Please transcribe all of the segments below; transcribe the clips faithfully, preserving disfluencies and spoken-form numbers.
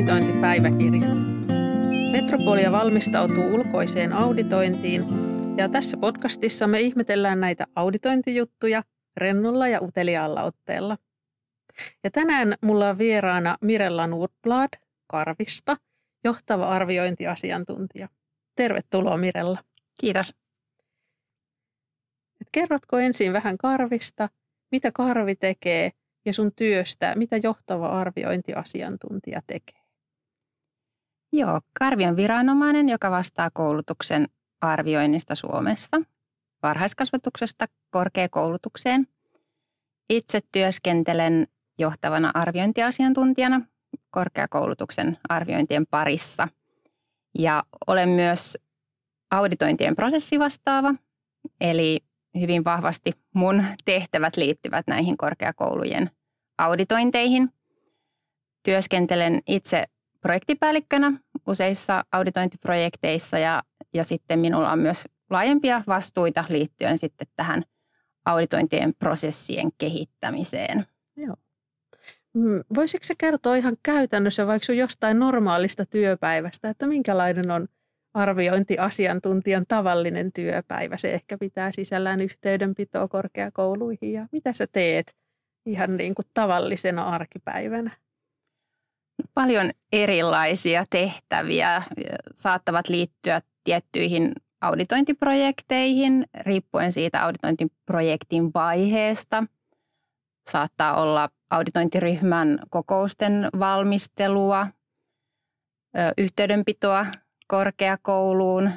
auditointipäiväkirja. Metropolia valmistautuu ulkoiseen auditointiin ja tässä podcastissa me ihmetellään näitä auditointijuttuja rennolla ja uteliaalla otteella. Ja tänään mulla on vieraana Mirella Nordblad Karvista, johtava arviointiasiantuntija. Tervetuloa Mirella. Kiitos. Et kerrotko ensin vähän Karvista, mitä Karvi tekee ja sun työstä, mitä johtava arviointiasiantuntija tekee? Joo, Karvi on viranomainen, joka vastaa koulutuksen arvioinnista Suomessa, varhaiskasvatuksesta korkeakoulutukseen. Itse työskentelen johtavana arviointiasiantuntijana korkeakoulutuksen arviointien parissa ja olen myös auditointien prosessivastaava, eli hyvin vahvasti mun tehtävät liittyvät näihin korkeakoulujen auditointeihin. Työskentelen itse projektipäällikkönä useissa auditointiprojekteissa ja, ja sitten minulla on myös laajempia vastuita liittyen sitten tähän auditointien prosessien kehittämiseen. Joo. Voisitko sä kertoa ihan käytännössä vaikka sun jostain normaalista työpäivästä, että minkälainen on arviointiasiantuntijan tavallinen työpäivä? Se ehkä pitää sisällään yhteydenpitoa korkeakouluihin ja mitä sä teet ihan niin kuin tavallisena arkipäivänä? Paljon erilaisia tehtäviä saattavat liittyä tiettyihin auditointiprojekteihin, riippuen siitä auditointiprojektin vaiheesta. Saattaa olla auditointiryhmän kokousten valmistelua, yhteydenpitoa korkeakouluun.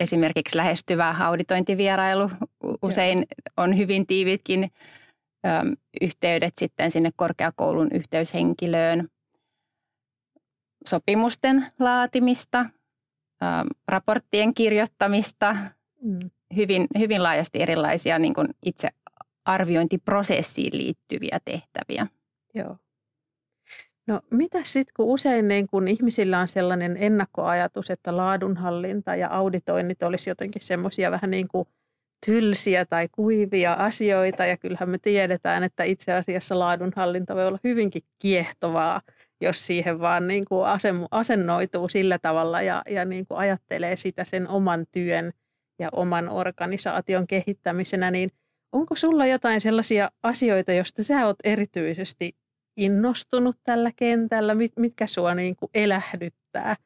Esimerkiksi lähestyvä auditointivierailu. Usein on hyvin tiivitkin yhteydet sitten sinne korkeakoulun yhteyshenkilöön. Sopimusten laatimista, raporttien kirjoittamista, hyvin, hyvin laajasti erilaisia niin kuin itse arviointiprosessiin liittyviä tehtäviä. Joo. No mitä sitten, kun usein niin kun ihmisillä on sellainen ennakkoajatus, että laadunhallinta ja auditoinnit olisi jotenkin semmoisia vähän niin kuin tylsiä tai kuivia asioita, ja kyllähän me tiedetään, että itse asiassa laadunhallinta voi olla hyvinkin kiehtovaa, jos siihen vaan niin kuin asennoituu sillä tavalla ja, ja niin kuin ajattelee sitä sen oman työn ja oman organisaation kehittämisenä, niin onko sulla jotain sellaisia asioita, joista sä oot erityisesti innostunut tällä kentällä, mit, mitkä sua niin kuin elähdyttää?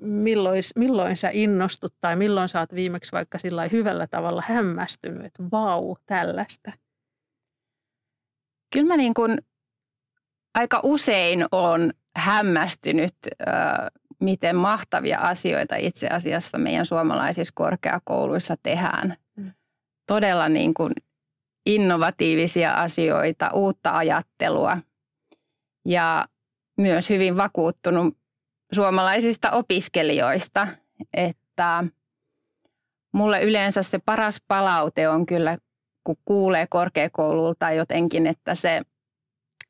Milloin, milloin sä innostut tai milloin sä oot viimeksi vaikka sillä hyvällä tavalla hämmästynyt, että vau, tällaista? Kyllä mä niin kuin aika usein olen hämmästynyt, miten mahtavia asioita itse asiassa meidän suomalaisissa korkeakouluissa tehdään. Todella niin kuin innovatiivisia asioita, uutta ajattelua ja myös hyvin vakuuttunut suomalaisista opiskelijoista, että mulle yleensä se paras palaute on kyllä, kun kuulee korkeakoululta jotenkin, että se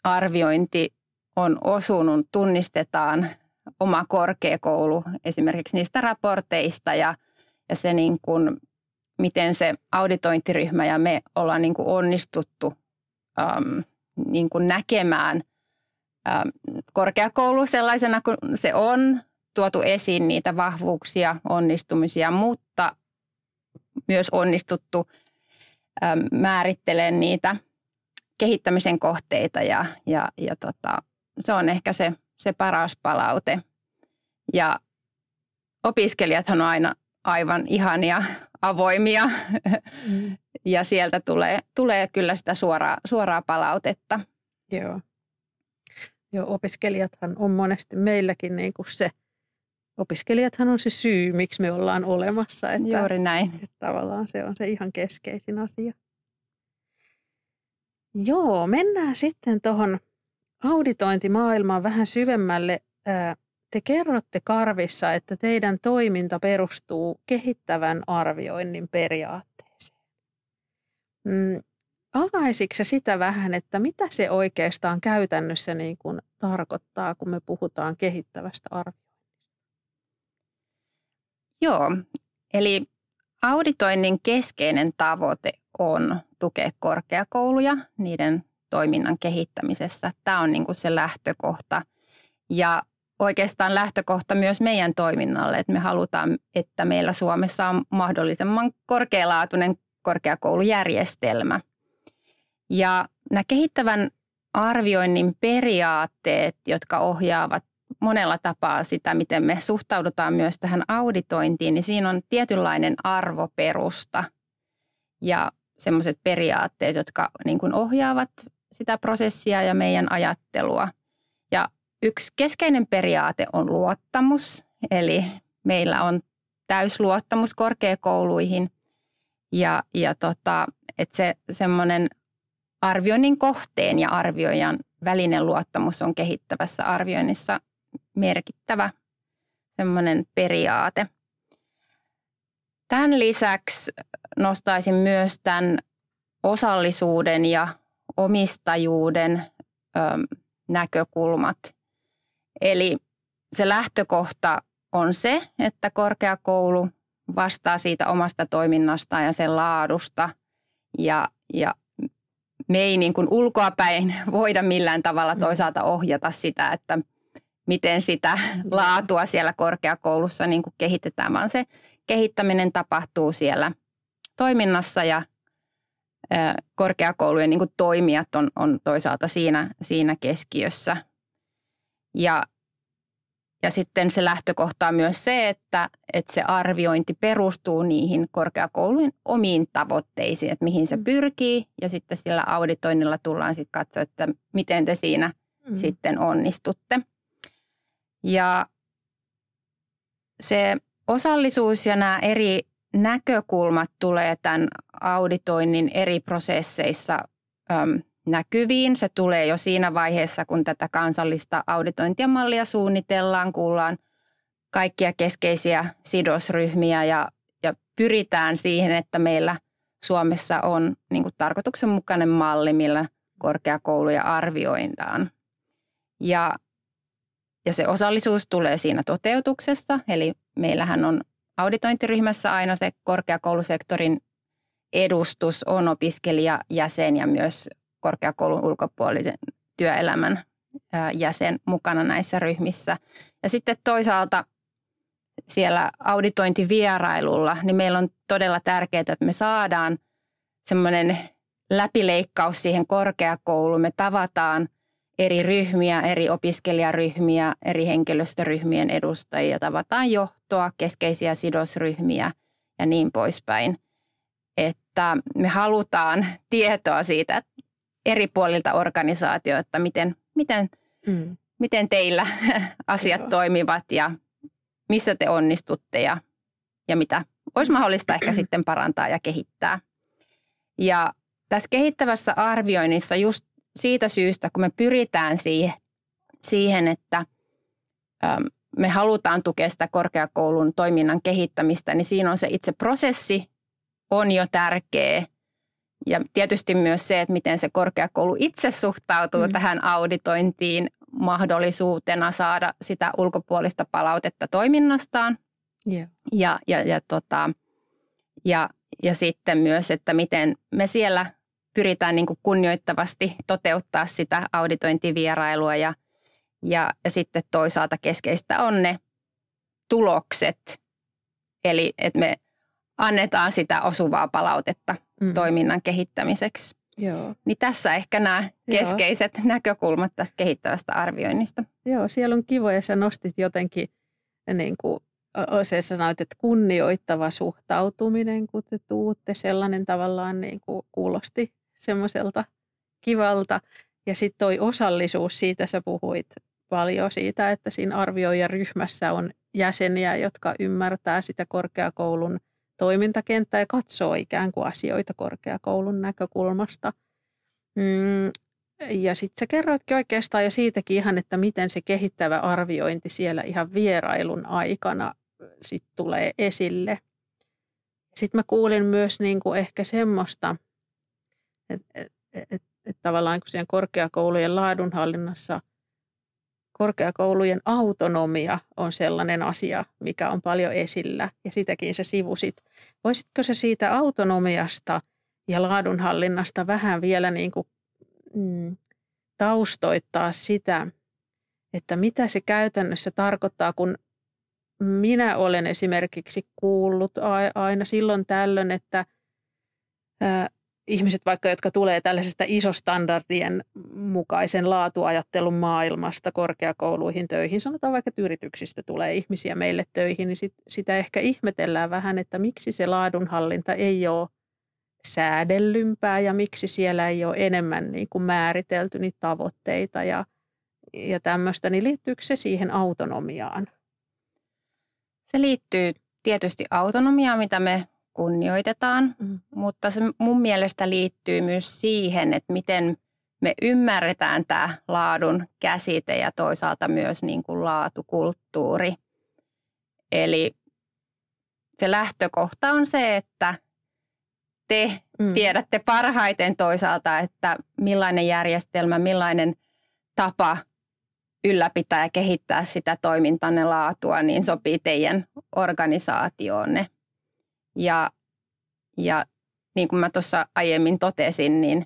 arviointi on osunut, tunnistetaan oma korkeakoulu esimerkiksi niistä raporteista ja, ja se niin kuin, miten se auditointiryhmä ja me ollaan niin kuin onnistuttu äm, niin kuin näkemään äm, korkeakoulu sellaisena kuin se on, tuotu esiin niitä vahvuuksia, onnistumisia, mutta myös onnistuttu äm, määrittelemään niitä kehittämisen kohteita ja, ja, ja tota, se on ehkä se, se paras palaute. Ja opiskelijathan on aina aivan ihania, avoimia mm. ja sieltä tulee, tulee kyllä sitä suoraa, suoraa palautetta. Joo. Joo, opiskelijathan on monesti meilläkin niin kuin se, opiskelijathan on se syy, miksi me ollaan olemassa. Että, juuri näin. Että tavallaan se on se ihan keskeisin asia. Joo, mennään sitten tuohon auditointimaailmaan vähän syvemmälle. Te kerrotte Karvissa, että teidän toiminta perustuu kehittävän arvioinnin periaatteeseen. Avaisitko sä sitä vähän, että mitä se oikeastaan käytännössä niin kuin tarkoittaa, kun me puhutaan kehittävästä arvioinnista? Joo, eli auditoinnin keskeinen tavoite on tukea korkeakouluja niiden toiminnan kehittämisessä. Tämä on niin kuin se lähtökohta. ja oikeastaan lähtökohta myös meidän toiminnalle, että me halutaan, että meillä Suomessa on mahdollisimman korkealaatuinen korkeakoulujärjestelmä. Ja nämä kehittävän arvioinnin periaatteet, jotka ohjaavat monella tapaa sitä, miten me suhtaudutaan myös tähän auditointiin, niin siinä on tietynlainen arvoperusta ja semmoiset periaatteet, jotka niin kuin ohjaavat sitä prosessia ja meidän ajattelua. Ja yksi keskeinen periaate on luottamus, eli meillä on täysluottamus korkeakouluihin ja, ja tota, että se semmoinen arvioinnin kohteen ja arvioijan välinen luottamus on kehittävässä arvioinnissa merkittävä semmoinen periaate. Tämän lisäksi nostaisin myös tämän osallisuuden ja omistajuuden ö, näkökulmat. Eli se lähtökohta on se, että korkeakoulu vastaa siitä omasta toiminnastaan ja sen laadusta ja, ja me ei niin kuin ulkoapäin voida millään tavalla toisaalta ohjata sitä, että miten sitä laatua siellä korkeakoulussa niin kuin kehitetään, vaan se kehittäminen tapahtuu siellä toiminnassa ja korkeakoulujen niin kuin toimijat on, on toisaalta siinä, siinä keskiössä. Ja, ja sitten se lähtökohta on myös se, että, että se arviointi perustuu niihin korkeakoulujen omiin tavoitteisiin, että mihin se pyrkii ja sitten sillä auditoinnilla tullaan sitten katsoa, että miten te siinä mm. sitten onnistutte. Ja se osallisuus ja nämä eri näkökulmat tulee tämän auditoinnin eri prosesseissa äm, näkyviin. Se tulee jo siinä vaiheessa, kun tätä kansallista auditointimallia suunnitellaan, kuullaan kaikkia keskeisiä sidosryhmiä ja, ja pyritään siihen, että meillä Suomessa on niin kuin tarkoituksenmukainen malli, millä korkeakouluja arvioidaan. Ja Ja se osallisuus tulee siinä toteutuksessa, eli meillähän on auditointiryhmässä aina se korkeakoulusektorin edustus, on opiskelijajäsen ja myös korkeakoulun ulkopuolisen työelämän jäsen mukana näissä ryhmissä. Ja sitten toisaalta siellä auditointivierailulla, niin meillä on todella tärkeää, että me saadaan semmoinen läpileikkaus siihen korkeakouluun, me tavataan eri ryhmiä, eri opiskelijaryhmiä, eri henkilöstöryhmien edustajia, tavataan johtoa, keskeisiä sidosryhmiä ja niin poispäin. Että me halutaan tietoa siitä eri puolilta organisaatioita, että miten, miten, mm. miten teillä asiat Kyllä. toimivat ja missä te onnistutte ja, ja mitä olisi mahdollista ehkä sitten parantaa ja kehittää. Ja tässä kehittävässä arvioinnissa just siitä syystä, kun me pyritään siihen, että me halutaan tukea sitä korkeakoulun toiminnan kehittämistä, niin siinä on se itse prosessi on jo tärkeä. Ja tietysti myös se, että miten se korkeakoulu itse suhtautuu mm. tähän auditointiin mahdollisuutena saada sitä ulkopuolista palautetta toiminnastaan. Yeah. Ja, ja, ja, tota, ja, ja sitten myös, että miten me siellä pyritään niin kuin kunnioittavasti toteuttaa sitä auditointivierailua ja, ja, ja sitten toisaalta keskeistä on ne tulokset. Eli että me annetaan sitä osuvaa palautetta mm. toiminnan kehittämiseksi. Joo. Niin tässä ehkä nämä keskeiset Joo. näkökulmat tästä kehittävästä arvioinnista. Joo, siellä on kivoja. Sä nostit jotenkin, niin kuin sä sanoit, että kunnioittava suhtautuminen, kun te tuutte, sellainen tavallaan niin kuin kuulosti semmoiselta kivalta. Ja sitten toi osallisuus, siitä sä puhuit paljon siitä, että siinä arvioijaryhmässä on jäseniä, jotka ymmärtää sitä korkeakoulun toimintakenttää ja katsoo ikään kuin asioita korkeakoulun näkökulmasta. Ja sitten sä kerroitkin oikeastaan jo siitäkin ihan, että miten se kehittävä arviointi siellä ihan vierailun aikana sit tulee esille. Sitten mä kuulin myös niinku ehkä semmoista, että et, et, et tavallaan kun siellä korkeakoulujen laadunhallinnassa korkeakoulujen autonomia on sellainen asia, mikä on paljon esillä ja sitäkin sä sivusit. Voisitko sä siitä autonomiasta ja laadunhallinnasta vähän vielä niinku mm, taustoittaa sitä, että mitä se käytännössä tarkoittaa, kun minä olen esimerkiksi kuullut aina silloin tällöin, että ää, ihmiset vaikka, jotka tulee tällaisesta isostandardien mukaisen laatuajattelun maailmasta korkeakouluihin töihin, sanotaan vaikka, että yrityksistä tulee ihmisiä meille töihin, niin sit, sitä ehkä ihmetellään vähän, että miksi se laadunhallinta ei ole säädellympää ja miksi siellä ei ole enemmän niin kuin määritelty niitä tavoitteita ja, ja tämmöistä, niin liittyykö se siihen autonomiaan? Se liittyy tietysti autonomiaan, mitä me kunnioitetaan, mm. mutta se mun mielestä liittyy myös siihen, että miten me ymmärretään tämä laadun käsite ja toisaalta myös niin kuin laatukulttuuri. Eli se lähtökohta on se, että te mm. tiedätte parhaiten toisaalta, että millainen järjestelmä, millainen tapa ylläpitää ja kehittää sitä toimintanne laatua, niin sopii teidän organisaatioonne. Ja, ja niin kuin mä tuossa aiemmin totesin, niin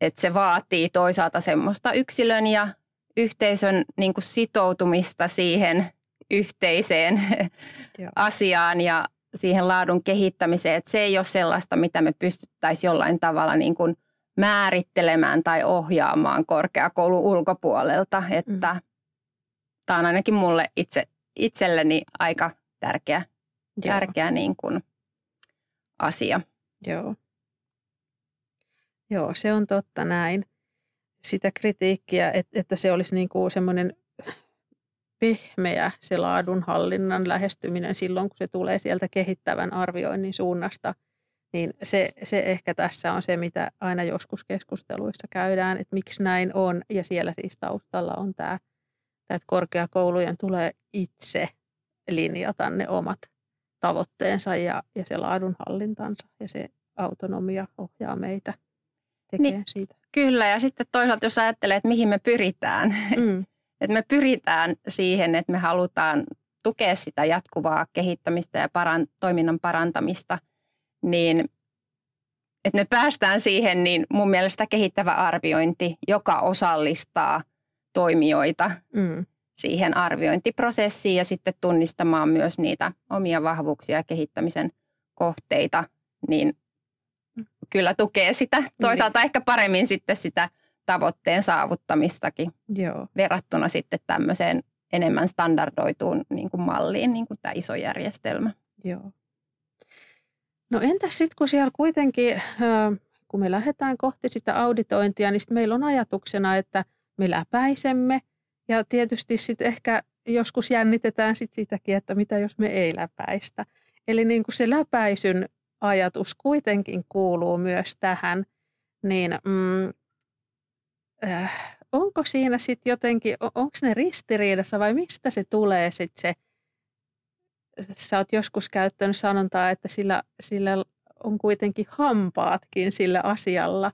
että se vaatii toisaalta semmoista yksilön ja yhteisön niin kuin sitoutumista siihen yhteiseen Joo. asiaan ja siihen laadun kehittämiseen. Että se ei ole sellaista, mitä me pystyttäisiin jollain tavalla niin kuin määrittelemään tai ohjaamaan korkeakoulun ulkopuolelta. Että mm. tämä on ainakin mulle itse, itselleni aika tärkeä. Tärkeä niin kuin asia. Joo. Joo, se on totta näin. Sitä kritiikkiä, että se olisi niin kuin semmoinen pehmeä se laadunhallinnan lähestyminen silloin, kun se tulee sieltä kehittävän arvioinnin suunnasta, niin se, se ehkä tässä on se, mitä aina joskus keskusteluissa käydään, että miksi näin on. Ja siellä siis taustalla on tämä, että korkeakoulujen tulee itse linjata ne omat tavoitteensa ja, ja se laadunhallintansa ja se autonomia ohjaa meitä tekemään niin, siitä. Kyllä, ja sitten toisaalta jos ajattelee, että mihin me pyritään, mm. että me pyritään siihen, että me halutaan tukea sitä jatkuvaa kehittämistä ja paran, toiminnan parantamista, niin että me päästään siihen, niin mun mielestä kehittävä arviointi, joka osallistaa toimijoita mm. siihen arviointiprosessiin ja sitten tunnistamaan myös niitä omia vahvuuksia ja kehittämisen kohteita, niin kyllä tukee sitä. Toisaalta niin. Ehkä paremmin sitten sitä tavoitteen saavuttamistakin Joo. verrattuna sitten tämmöiseen enemmän standardoituun niin kuin malliin, niin kuin tämä iso järjestelmä. Joo. No entäs sitten, kun siellä kuitenkin, kun me lähdetään kohti sitä auditointia, niin sitten meillä on ajatuksena, että me läpäisemme. Ja tietysti sitten ehkä joskus jännitetään sit sitäkin, että mitä jos me ei läpäistä. Eli niin kuin se läpäisyn ajatus kuitenkin kuuluu myös tähän, niin mm, äh, onko siinä sitten jotenkin, on, onko ne ristiriidassa vai mistä se tulee sitten se, sä oot joskus käyttänyt sanontaa, että sillä, sillä on kuitenkin hampaatkin sillä asialla.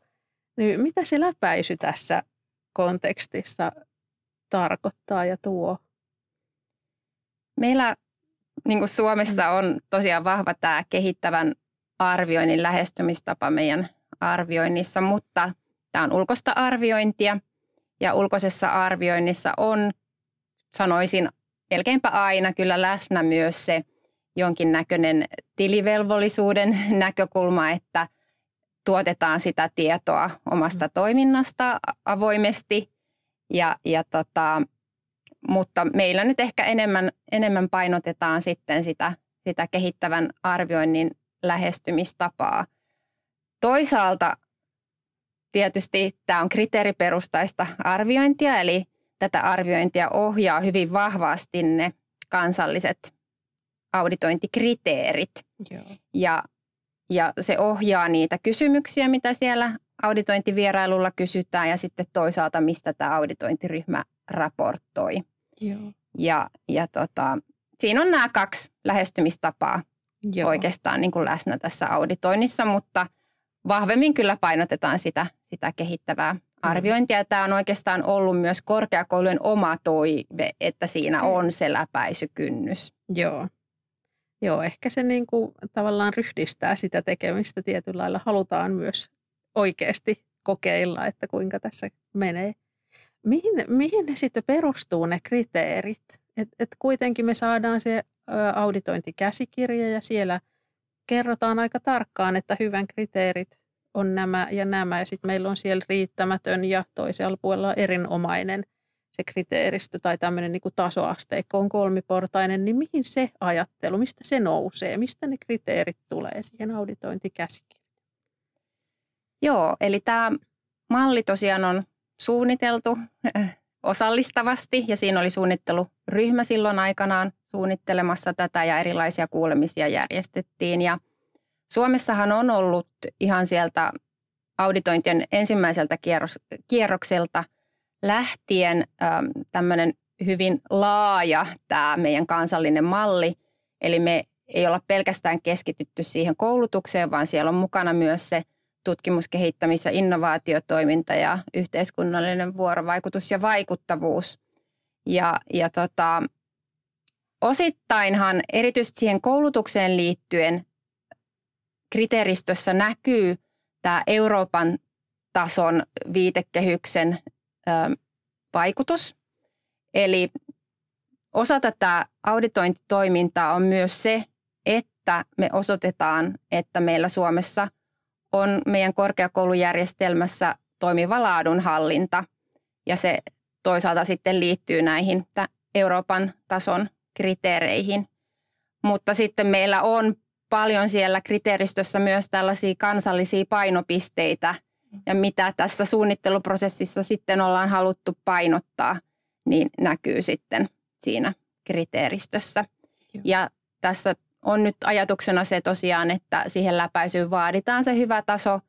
Niin mitä se läpäisy tässä kontekstissa tarkoittaa ja tuo? Meillä niin kuin Suomessa on tosiaan vahva tämä kehittävän arvioinnin lähestymistapa meidän arvioinnissa, mutta tämä on ulkoista arviointia ja ulkoisessa arvioinnissa on, sanoisin, melkeinpä aina kyllä läsnä myös se jonkinnäköinen tilivelvollisuuden näkökulma, että tuotetaan sitä tietoa omasta mm. toiminnasta avoimesti. Ja, ja tota, mutta meillä nyt ehkä enemmän, enemmän painotetaan sitten sitä, sitä kehittävän arvioinnin lähestymistapaa. Toisaalta tietysti tämä on kriteeriperustaista arviointia, eli tätä arviointia ohjaa hyvin vahvasti ne kansalliset auditointikriteerit. Joo. Ja, ja se ohjaa niitä kysymyksiä, mitä siellä auditointivierailulla kysytään ja sitten toisaalta, mistä tämä auditointiryhmä raportoi. Joo. Ja, ja tota, siinä on nämä kaksi lähestymistapaa Joo. oikeastaan niin kuin läsnä tässä auditoinnissa, mutta vahvemmin kyllä painotetaan sitä, sitä kehittävää mm. arviointia. Tämä on oikeastaan ollut myös korkeakoulujen oma toive, että siinä on se läpäisykynnys. Joo. Joo, ehkä se niin kuin tavallaan ryhdistää sitä tekemistä tietyllä lailla. Halutaan myös oikeasti kokeilla, että kuinka tässä menee. mihin, mihin ne sitten perustuu ne kriteerit? Et, et kuitenkin me saadaan se auditointikäsikirja ja siellä kerrotaan aika tarkkaan, että hyvän kriteerit on nämä ja nämä. Ja sitten meillä on siellä riittämätön ja toisella puolella erinomainen se kriteeristö tai tämmöinen niin kuin tasoasteikko on kolmiportainen. Niin mihin se ajattelu, mistä se nousee, mistä ne kriteerit tulee siihen auditointikäsikirjaan? Joo, eli tämä malli tosiaan on suunniteltu osallistavasti ja siinä oli suunnitteluryhmä silloin aikanaan suunnittelemassa tätä ja erilaisia kuulemisia järjestettiin. Ja Suomessahan on ollut ihan sieltä auditointien ensimmäiseltä kierrokselta lähtien tämmöinen hyvin laaja tämä meidän kansallinen malli. Eli me ei olla pelkästään keskitytty siihen koulutukseen, vaan siellä on mukana myös se tutkimus-, kehittämis- ja innovaatiotoiminta ja yhteiskunnallinen vuorovaikutus ja vaikuttavuus. Ja, ja tota, osittainhan erityisesti siihen koulutukseen liittyen kriteeristössä näkyy tämä Euroopan tason viitekehyksen ö, vaikutus. Eli osa tätä auditointitoimintaa on myös se, että me osoitetaan, että meillä Suomessa on meidän korkeakoulujärjestelmässä toimiva laadunhallinta ja se toisaalta sitten liittyy näihin Euroopan tason kriteereihin. Mutta sitten meillä on paljon siellä kriteeristössä myös tällaisia kansallisia painopisteitä ja mitä tässä suunnitteluprosessissa sitten ollaan haluttu painottaa, niin näkyy sitten siinä kriteeristössä. Joo. Ja tässä on nyt ajatuksena se tosiaan, että siihen läpäisyyn vaaditaan se hyvä taso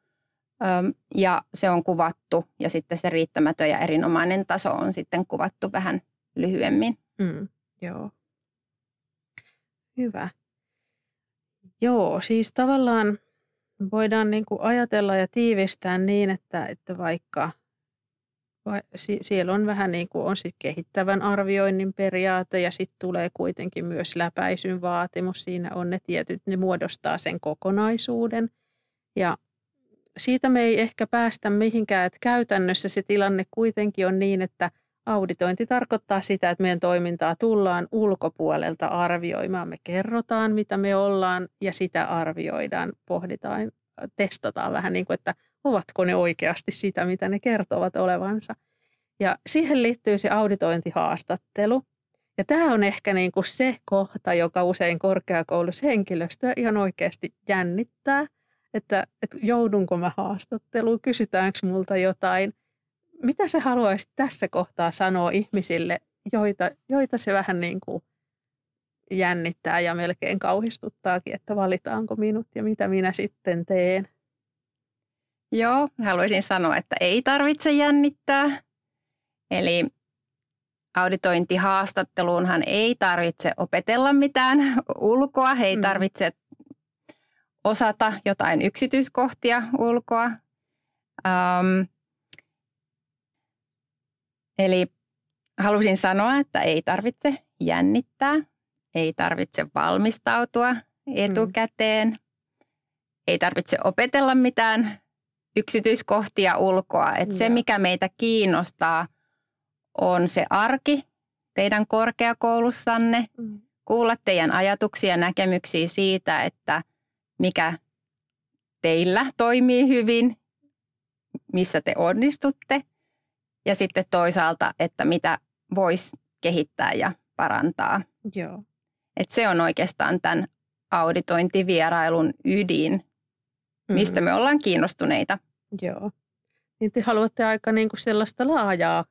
ja se on kuvattu ja sitten se riittämätön ja erinomainen taso on sitten kuvattu vähän lyhyemmin. Mm, joo. Hyvä. Joo, siis tavallaan voidaan niin kuin ajatella ja tiivistää niin, että, että vaikka vai, si, siellä on vähän niin kuin on sit kehittävän arvioinnin periaate ja sitten tulee kuitenkin myös läpäisyn vaatimus. Siinä on ne tietyt, ne muodostaa sen kokonaisuuden ja siitä me ei ehkä päästä mihinkään, että käytännössä se tilanne kuitenkin on niin, että auditointi tarkoittaa sitä, että meidän toimintaa tullaan ulkopuolelta arvioimaan. Me kerrotaan, mitä me ollaan ja sitä arvioidaan, pohditaan, testataan vähän niin kuin, että ovatko ne oikeasti sitä, mitä ne kertovat olevansa. Ja siihen liittyy se auditointihaastattelu. Ja tämä on ehkä niin kuin se kohta, joka usein korkeakoulussa henkilöstöä ihan oikeasti jännittää, että, että joudunko mä haastatteluun, kysytäänkö multa jotain. Mitä sä haluaisit tässä kohtaa sanoa ihmisille, joita, joita se vähän niin kuin jännittää ja melkein kauhistuttaakin, että valitaanko minut ja mitä minä sitten teen? Joo, haluaisin sanoa, että ei tarvitse jännittää. Eli auditointihaastatteluunhan ei tarvitse opetella mitään ulkoa, ei mm. tarvitse osata jotain yksityiskohtia ulkoa. Um, Eli halusin sanoa, että ei tarvitse jännittää, ei tarvitse valmistautua etukäteen, mm. ei tarvitse opetella mitään yksityiskohtia ulkoa. Että se, mikä meitä kiinnostaa, on se arki teidän korkeakoulussanne, mm. kuulla teidän ajatuksia ja näkemyksiä siitä, että mikä teillä toimii hyvin, missä te onnistutte. Ja sitten toisaalta, että mitä voisi kehittää ja parantaa. Joo. Et se on oikeastaan tämän auditointivierailun ydin, mistä mm. me ollaan kiinnostuneita. Joo. Niin te haluatte aika niin kuin sellaista laajaa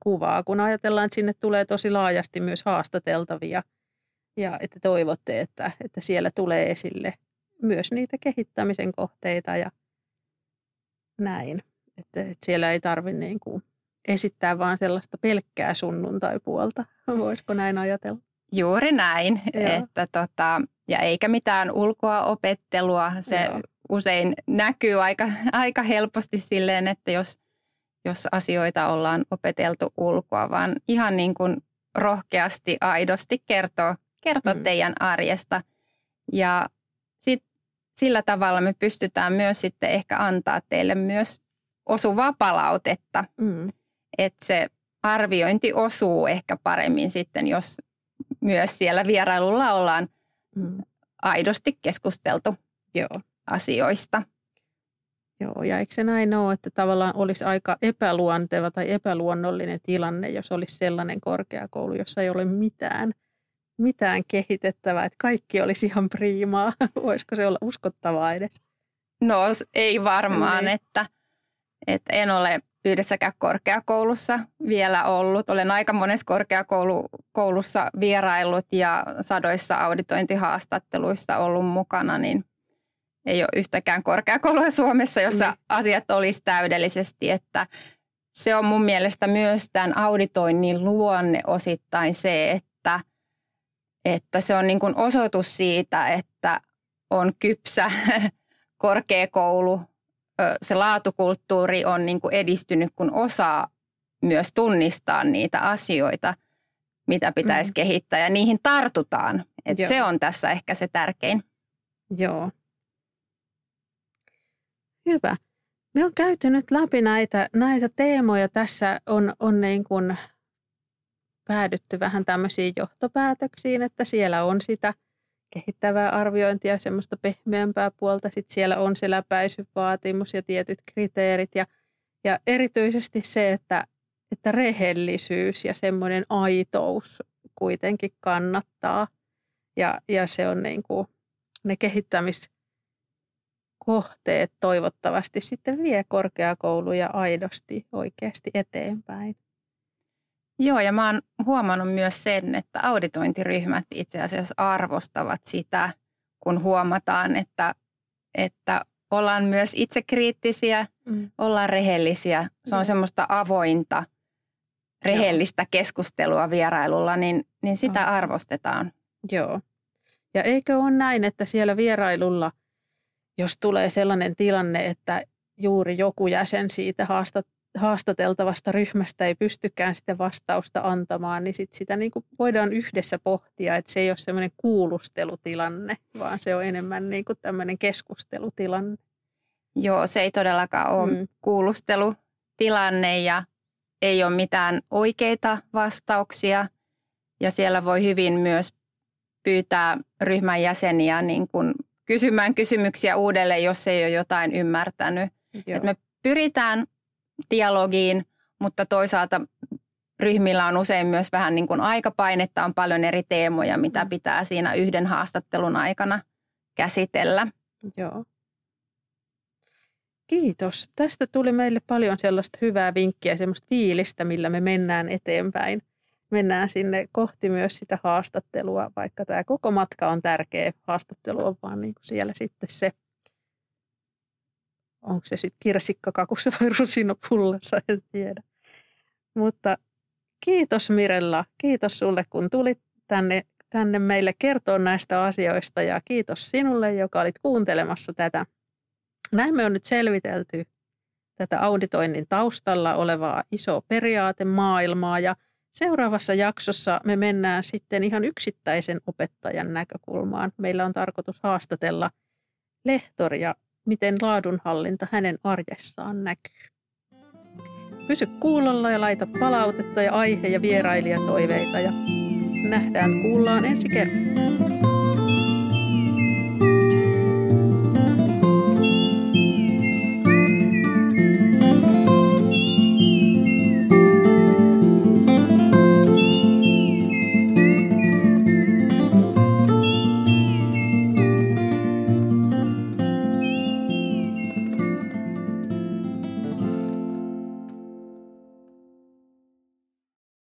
kuvaa, kun ajatellaan, että sinne tulee tosi laajasti myös haastateltavia. Ja että toivotte, että, että siellä tulee esille myös niitä kehittämisen kohteita ja näin. Että siellä ei tarvitse niin kuin esittää vaan sellaista pelkkää sunnuntaipuolta. Voisiko näin ajatella? Juuri näin. Että tota, ja eikä mitään ulkoa opettelua. Se Joo. usein näkyy aika, aika helposti silleen, että jos, jos asioita ollaan opeteltu ulkoa, vaan ihan niin kuin rohkeasti, aidosti kertoo, kertoo mm. teidän arjesta. Ja sit, sillä tavalla me pystytään myös sitten ehkä antaa teille myös osuvaa palautetta. Mm. Että se arviointi osuu ehkä paremmin sitten, jos myös siellä vierailulla ollaan mm. aidosti keskusteltu Joo. asioista. Joo, ja eikö se näin ole, että tavallaan olisi aika epäluonteva tai epäluonnollinen tilanne, jos olisi sellainen korkeakoulu, jossa ei ole mitään, mitään kehitettävää, että kaikki olisi ihan priimaa. Voisiko se olla uskottavaa edes? No ei varmaan, niin. että, että en ole yhdessäkään korkeakoulussa vielä ollut. Olen aika monessa korkeakoulussa vieraillut ja sadoissa auditointihaastatteluissa ollut mukana, niin ei ole yhtäkään korkeakoulua Suomessa, jossa mm. asiat olisi täydellisesti, että se on mun mielestä myös tämän auditoinnin luonne osittain se, että, että se on niin kuin osoitus siitä, että on kypsä korkeakoulu, se laatukulttuuri on niin kuin edistynyt, kun osaa myös tunnistaa niitä asioita, mitä pitäisi mm. kehittää ja niihin tartutaan. Et se on tässä ehkä se tärkein. Joo. Hyvä. Me on käyty nyt läpi näitä, näitä teemoja. Tässä on, on niin kuin päädytty vähän tämmöisiin johtopäätöksiin, että siellä on sitä kehittävää arviointia, semmoista pehmeämpää puolta. Sitten siellä on se läpäisyvaatimus ja tietyt kriteerit. Ja, ja erityisesti se, että, että rehellisyys ja semmoinen aitous kuitenkin kannattaa. Ja, ja se on niin kuin ne kehittämis kohteet toivottavasti sitten vie korkeakouluja aidosti oikeasti eteenpäin. Joo, ja mä oon huomannut myös sen, että auditointiryhmät itse asiassa arvostavat sitä, kun huomataan, että, että ollaan myös itsekriittisiä, mm. ollaan rehellisiä. Se on mm. semmoista avointa, rehellistä Joo. keskustelua vierailulla, niin, niin sitä oh. arvostetaan. Joo, ja eikö ole näin, että siellä vierailulla jos tulee sellainen tilanne, että juuri joku jäsen siitä haastateltavasta ryhmästä ei pystykään sitä vastausta antamaan, niin sit sitä niin kuin voidaan yhdessä pohtia, että se ei ole sellainen kuulustelutilanne, vaan se on enemmän niin kuin tämmöinen keskustelutilanne. Joo, se ei todellakaan ole mm. kuulustelutilanne ja ei ole mitään oikeita vastauksia ja siellä voi hyvin myös pyytää ryhmän jäseniä niin kuin kysymään kysymyksiä uudelleen, jos ei ole jotain ymmärtänyt. Et me pyritään dialogiin, mutta toisaalta ryhmillä on usein myös vähän niin kuin aikapainetta, on paljon eri teemoja, mitä pitää siinä yhden haastattelun aikana käsitellä. Joo. Kiitos. Tästä tuli meille paljon sellaista hyvää vinkkiä, sellaista fiilistä, millä me mennään eteenpäin. Mennään sinne kohti myös sitä haastattelua, vaikka tämä koko matka on tärkeä. Haastattelu on vaan niin kuin siellä sitten se, onko se sitten kirsikkakakussa vai rusinopullassa, en tiedä. Mutta kiitos Mirella, kiitos sulle kun tulit tänne, tänne meille kertoa näistä asioista ja kiitos sinulle, joka olit kuuntelemassa tätä. Näin me on nyt selvitelty tätä auditoinnin taustalla olevaa isoa periaatemaailmaa ja seuraavassa jaksossa me mennään sitten ihan yksittäisen opettajan näkökulmaan. Meillä on tarkoitus haastatella lehtoria, miten laadunhallinta hänen arjessaan näkyy. Pysy kuulolla ja laita palautetta ja aihe- ja vierailijatoiveita ja nähdään kuullaan ensi kertaa.